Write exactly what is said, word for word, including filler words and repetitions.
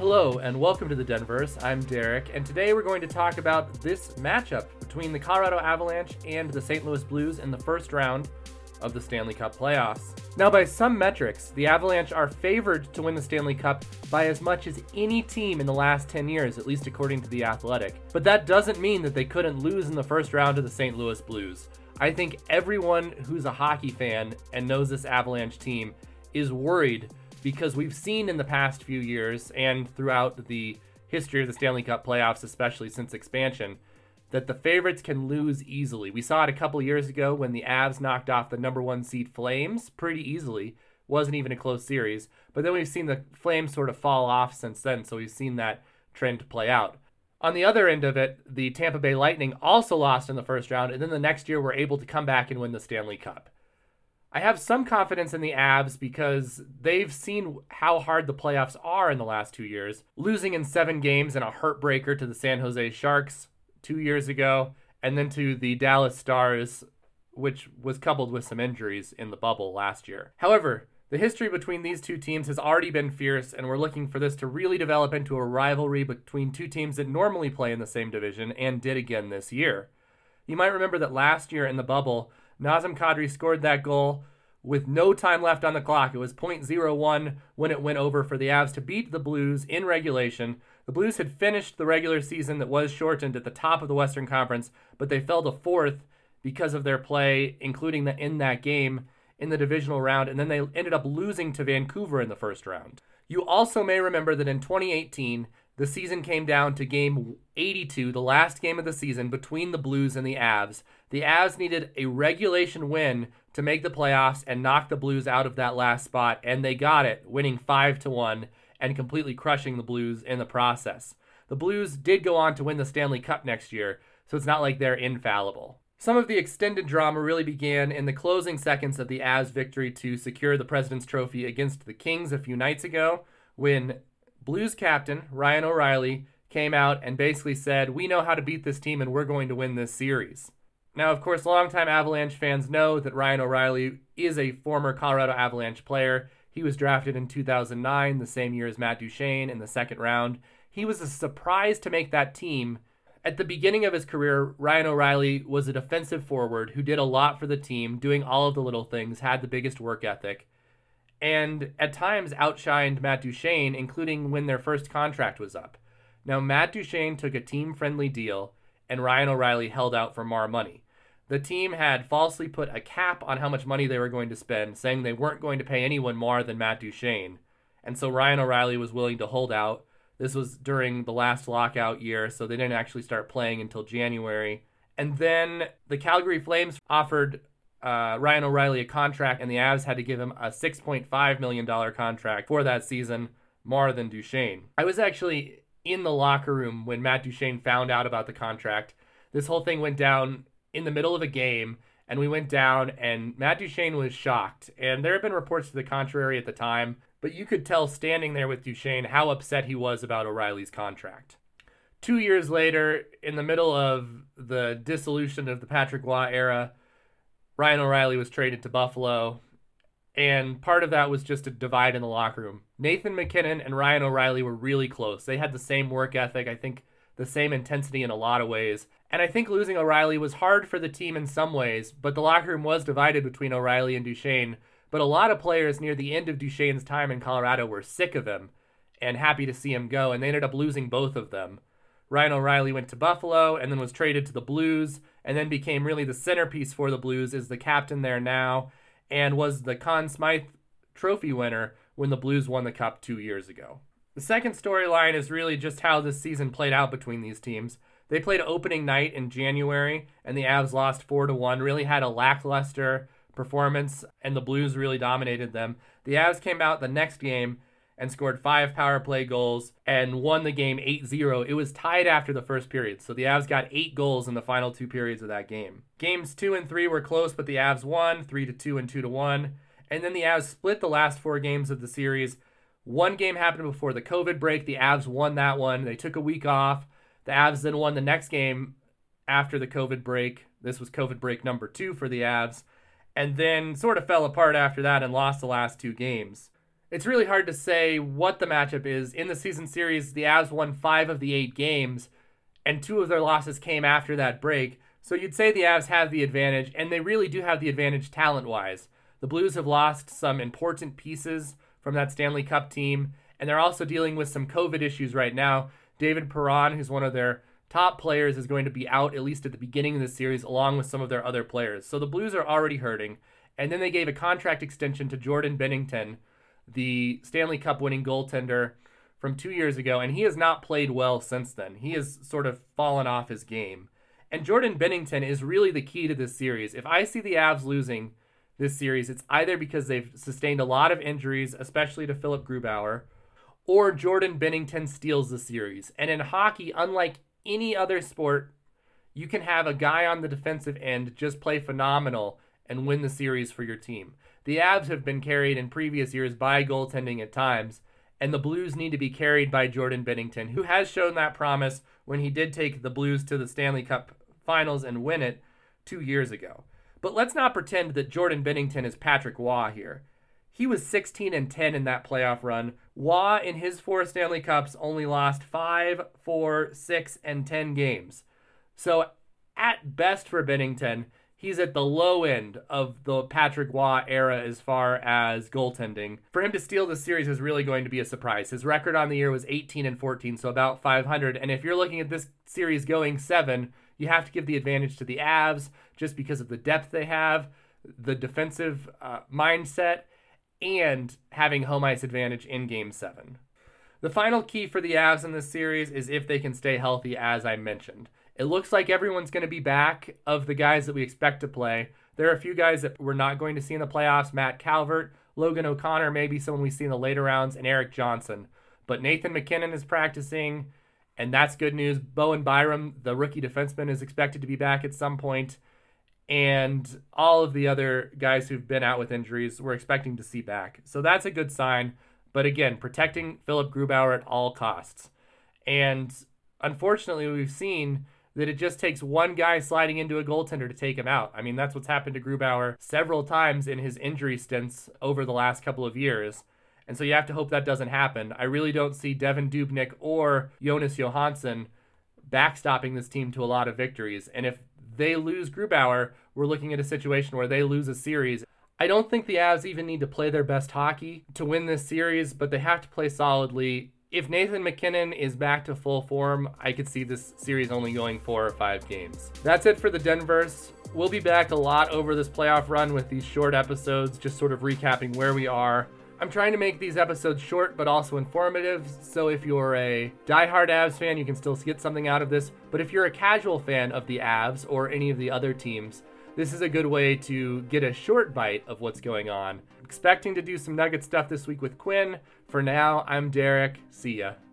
Hello and welcome to the Denverse. I'm Derek, and today we're going to talk about this matchup between the Colorado Avalanche and the Saint Louis Blues in the first round of the Stanley Cup playoffs. Now, by some metrics, the Avalanche are favored to win the Stanley Cup by as much as any team in the last ten years, at least according to The Athletic. But that doesn't mean that they couldn't lose in the first round to the Saint Louis Blues. I think everyone who's a hockey fan and knows this Avalanche team is worried, because we've seen in the past few years and throughout the history of the Stanley Cup playoffs, especially since expansion, that the favorites can lose easily. We saw it a couple years ago when the Avs knocked off the number one seed Flames pretty easily. Wasn't even a close series. But then we've seen the Flames sort of fall off since then, so we've seen that trend play out. On the other end of it, the Tampa Bay Lightning also lost in the first round, and then the next year were able to come back and win the Stanley Cup. I have some confidence in the Avs because they've seen how hard the playoffs are in the last two years, losing in seven games in a heartbreaker to the San Jose Sharks two years ago, and then to the Dallas Stars, which was coupled with some injuries in the bubble last year. However, the history between these two teams has already been fierce, and we're looking for this to really develop into a rivalry between two teams that normally play in the same division and did again this year. You might remember that last year in the bubble, Nazem Kadri scored that goal with no time left on the clock. It was point oh one when it went over for the Avs to beat the Blues in regulation. The Blues had finished the regular season that was shortened at the top of the Western Conference, but they fell to fourth because of their play, including the, in that game in the divisional round, and then they ended up losing to Vancouver in the first round. You also may remember that in twenty eighteen, the season came down to game eighty-two, the last game of the season, between the Blues and the Avs. The Avs needed a regulation win to make the playoffs and knock the Blues out of that last spot, and they got it, winning five to one and completely crushing the Blues in the process. The Blues did go on to win the Stanley Cup next year, so it's not like they're infallible. Some of the extended drama really began in the closing seconds of the Avs' victory to secure the President's Trophy against the Kings a few nights ago, when Blues captain Ryan O'Reilly came out and basically said, "We know how to beat this team and we're going to win this series." Now, of course, longtime Avalanche fans know that Ryan O'Reilly is a former Colorado Avalanche player. He was drafted in two thousand nine, the same year as Matt Duchene, in the second round. He was a surprise to make that team. At the beginning of his career, Ryan O'Reilly was a defensive forward who did a lot for the team, doing all of the little things, had the biggest work ethic, and at times outshined Matt Duchene, including when their first contract was up. Now, Matt Duchene took a team-friendly deal, and Ryan O'Reilly held out for more money. The team had falsely put a cap on how much money they were going to spend, saying they weren't going to pay anyone more than Matt Duchene, and so Ryan O'Reilly was willing to hold out. This was during the last lockout year, so they didn't actually start playing until January. And then the Calgary Flames offered Uh, Ryan O'Reilly a contract, and the Avs had to give him a six point five million dollars contract for that season, more than Duchene. I was actually in the locker room when Matt Duchene found out about the contract. This whole thing went down in the middle of a game, and we went down, and Matt Duchene was shocked. And there had been reports to the contrary at the time, but you could tell standing there with Duchene how upset he was about O'Reilly's contract. Two years later, in the middle of the dissolution of the Patrick Waugh era, Ryan O'Reilly was traded to Buffalo, and part of that was just a divide in the locker room. Nathan McKinnon and Ryan O'Reilly were really close. They had the same work ethic, I think the same intensity in a lot of ways, and I think losing O'Reilly was hard for the team in some ways, but the locker room was divided between O'Reilly and Duchene, but a lot of players near the end of Duchene's time in Colorado were sick of him and happy to see him go, and they ended up losing both of them. Ryan O'Reilly went to Buffalo and then was traded to the Blues, and then became really the centerpiece for the Blues, is the captain there now, and was the Conn Smythe Trophy winner when the Blues won the Cup two years ago. The second storyline is really just how this season played out between these teams. They played opening night in January, and the Avs lost four to one, really had a lackluster performance, and the Blues really dominated them. The Avs came out the next game and scored five power play goals and won the game eight zero. It was tied after the first period, so the Avs got eight goals in the final two periods of that game. Games two and three were close, but the Avs won, three to two and two to one. And then the Avs split the last four games of the series. One game happened before the COVID break. The Avs won that one. They took a week off. The Avs then won the next game after the COVID break. This was COVID break number two for the Avs. And then sort of fell apart after that and lost the last two games. it's really hard to say what the matchup is. In the season series, the Avs won five of the eight games, and two of their losses came after that break. So you'd say the Avs have the advantage, and they really do have the advantage talent-wise. The Blues have lost some important pieces from that Stanley Cup team, and they're also dealing with some COVID issues right now. David Perron, who's one of their top players, is going to be out, at least at the beginning of the series, along with some of their other players. So the Blues are already hurting. And then they gave a contract extension to Jordan Binnington, the Stanley Cup winning goaltender from two years ago, and he has not played well since then. He has sort of fallen off his game. And Jordan Binnington is really the key to this series. If I see the Avs losing this series, it's either because they've sustained a lot of injuries, especially to Philip Grubauer, or Jordan Binnington steals the series. And in hockey, unlike any other sport, you can have a guy on the defensive end just play phenomenal and win the series for your team. The Avs have been carried in previous years by goaltending at times, and the Blues need to be carried by Jordan Binnington, who has shown that promise when he did take the Blues to the Stanley Cup Finals and win it two years ago. But let's not pretend that Jordan Binnington is Patrick Waugh here. He was sixteen and ten in that playoff run. Waugh, in his four Stanley Cups, only lost five, four, six, and ten games. So at best for Binnington, he's at the low end of the Patrick Waugh era as far as goaltending. For him to steal this series is really going to be a surprise. His record on the year was eighteen and fourteen, so about five hundred. And if you're looking at this series going seven, you have to give the advantage to the Avs just because of the depth they have, the defensive uh, mindset, and having home ice advantage in Game seven. The final key for the Avs in this series is if they can stay healthy, as I mentioned. It looks like everyone's going to be back of the guys that we expect to play. There are a few guys that we're not going to see in the playoffs. Matt Calvert, Logan O'Connor, maybe someone we see in the later rounds, and Eric Johnson. But Nathan McKinnon is practicing, and that's good news. Bowen Byram, the rookie defenseman, is expected to be back at some point. And all of the other guys who've been out with injuries we're expecting to see back. So that's a good sign. But again, protecting Philip Grubauer at all costs. And unfortunately, we've seen that it just takes one guy sliding into a goaltender to take him out. I mean, that's what's happened to Grubauer several times in his injury stints over the last couple of years. And so you have to hope that doesn't happen. I really don't see Devin Dubnyk or Jonas Johansson backstopping this team to a lot of victories. And if they lose Grubauer, we're looking at a situation where they lose a series. I don't think the Avs even need to play their best hockey to win this series, but they have to play solidly. If Nathan McKinnon is back to full form, I could see this series only going four or five games. That's it for the Denverse. We'll be back a lot over this playoff run with these short episodes, just sort of recapping where we are. I'm trying to make these episodes short but also informative, so if you're a diehard Avs fan, you can still get something out of this. But if you're a casual fan of the Avs or any of the other teams, this is a good way to get a short bite of what's going on. Expecting to do some Nugget stuff this week with Quinn. For now, I'm Derek. See ya.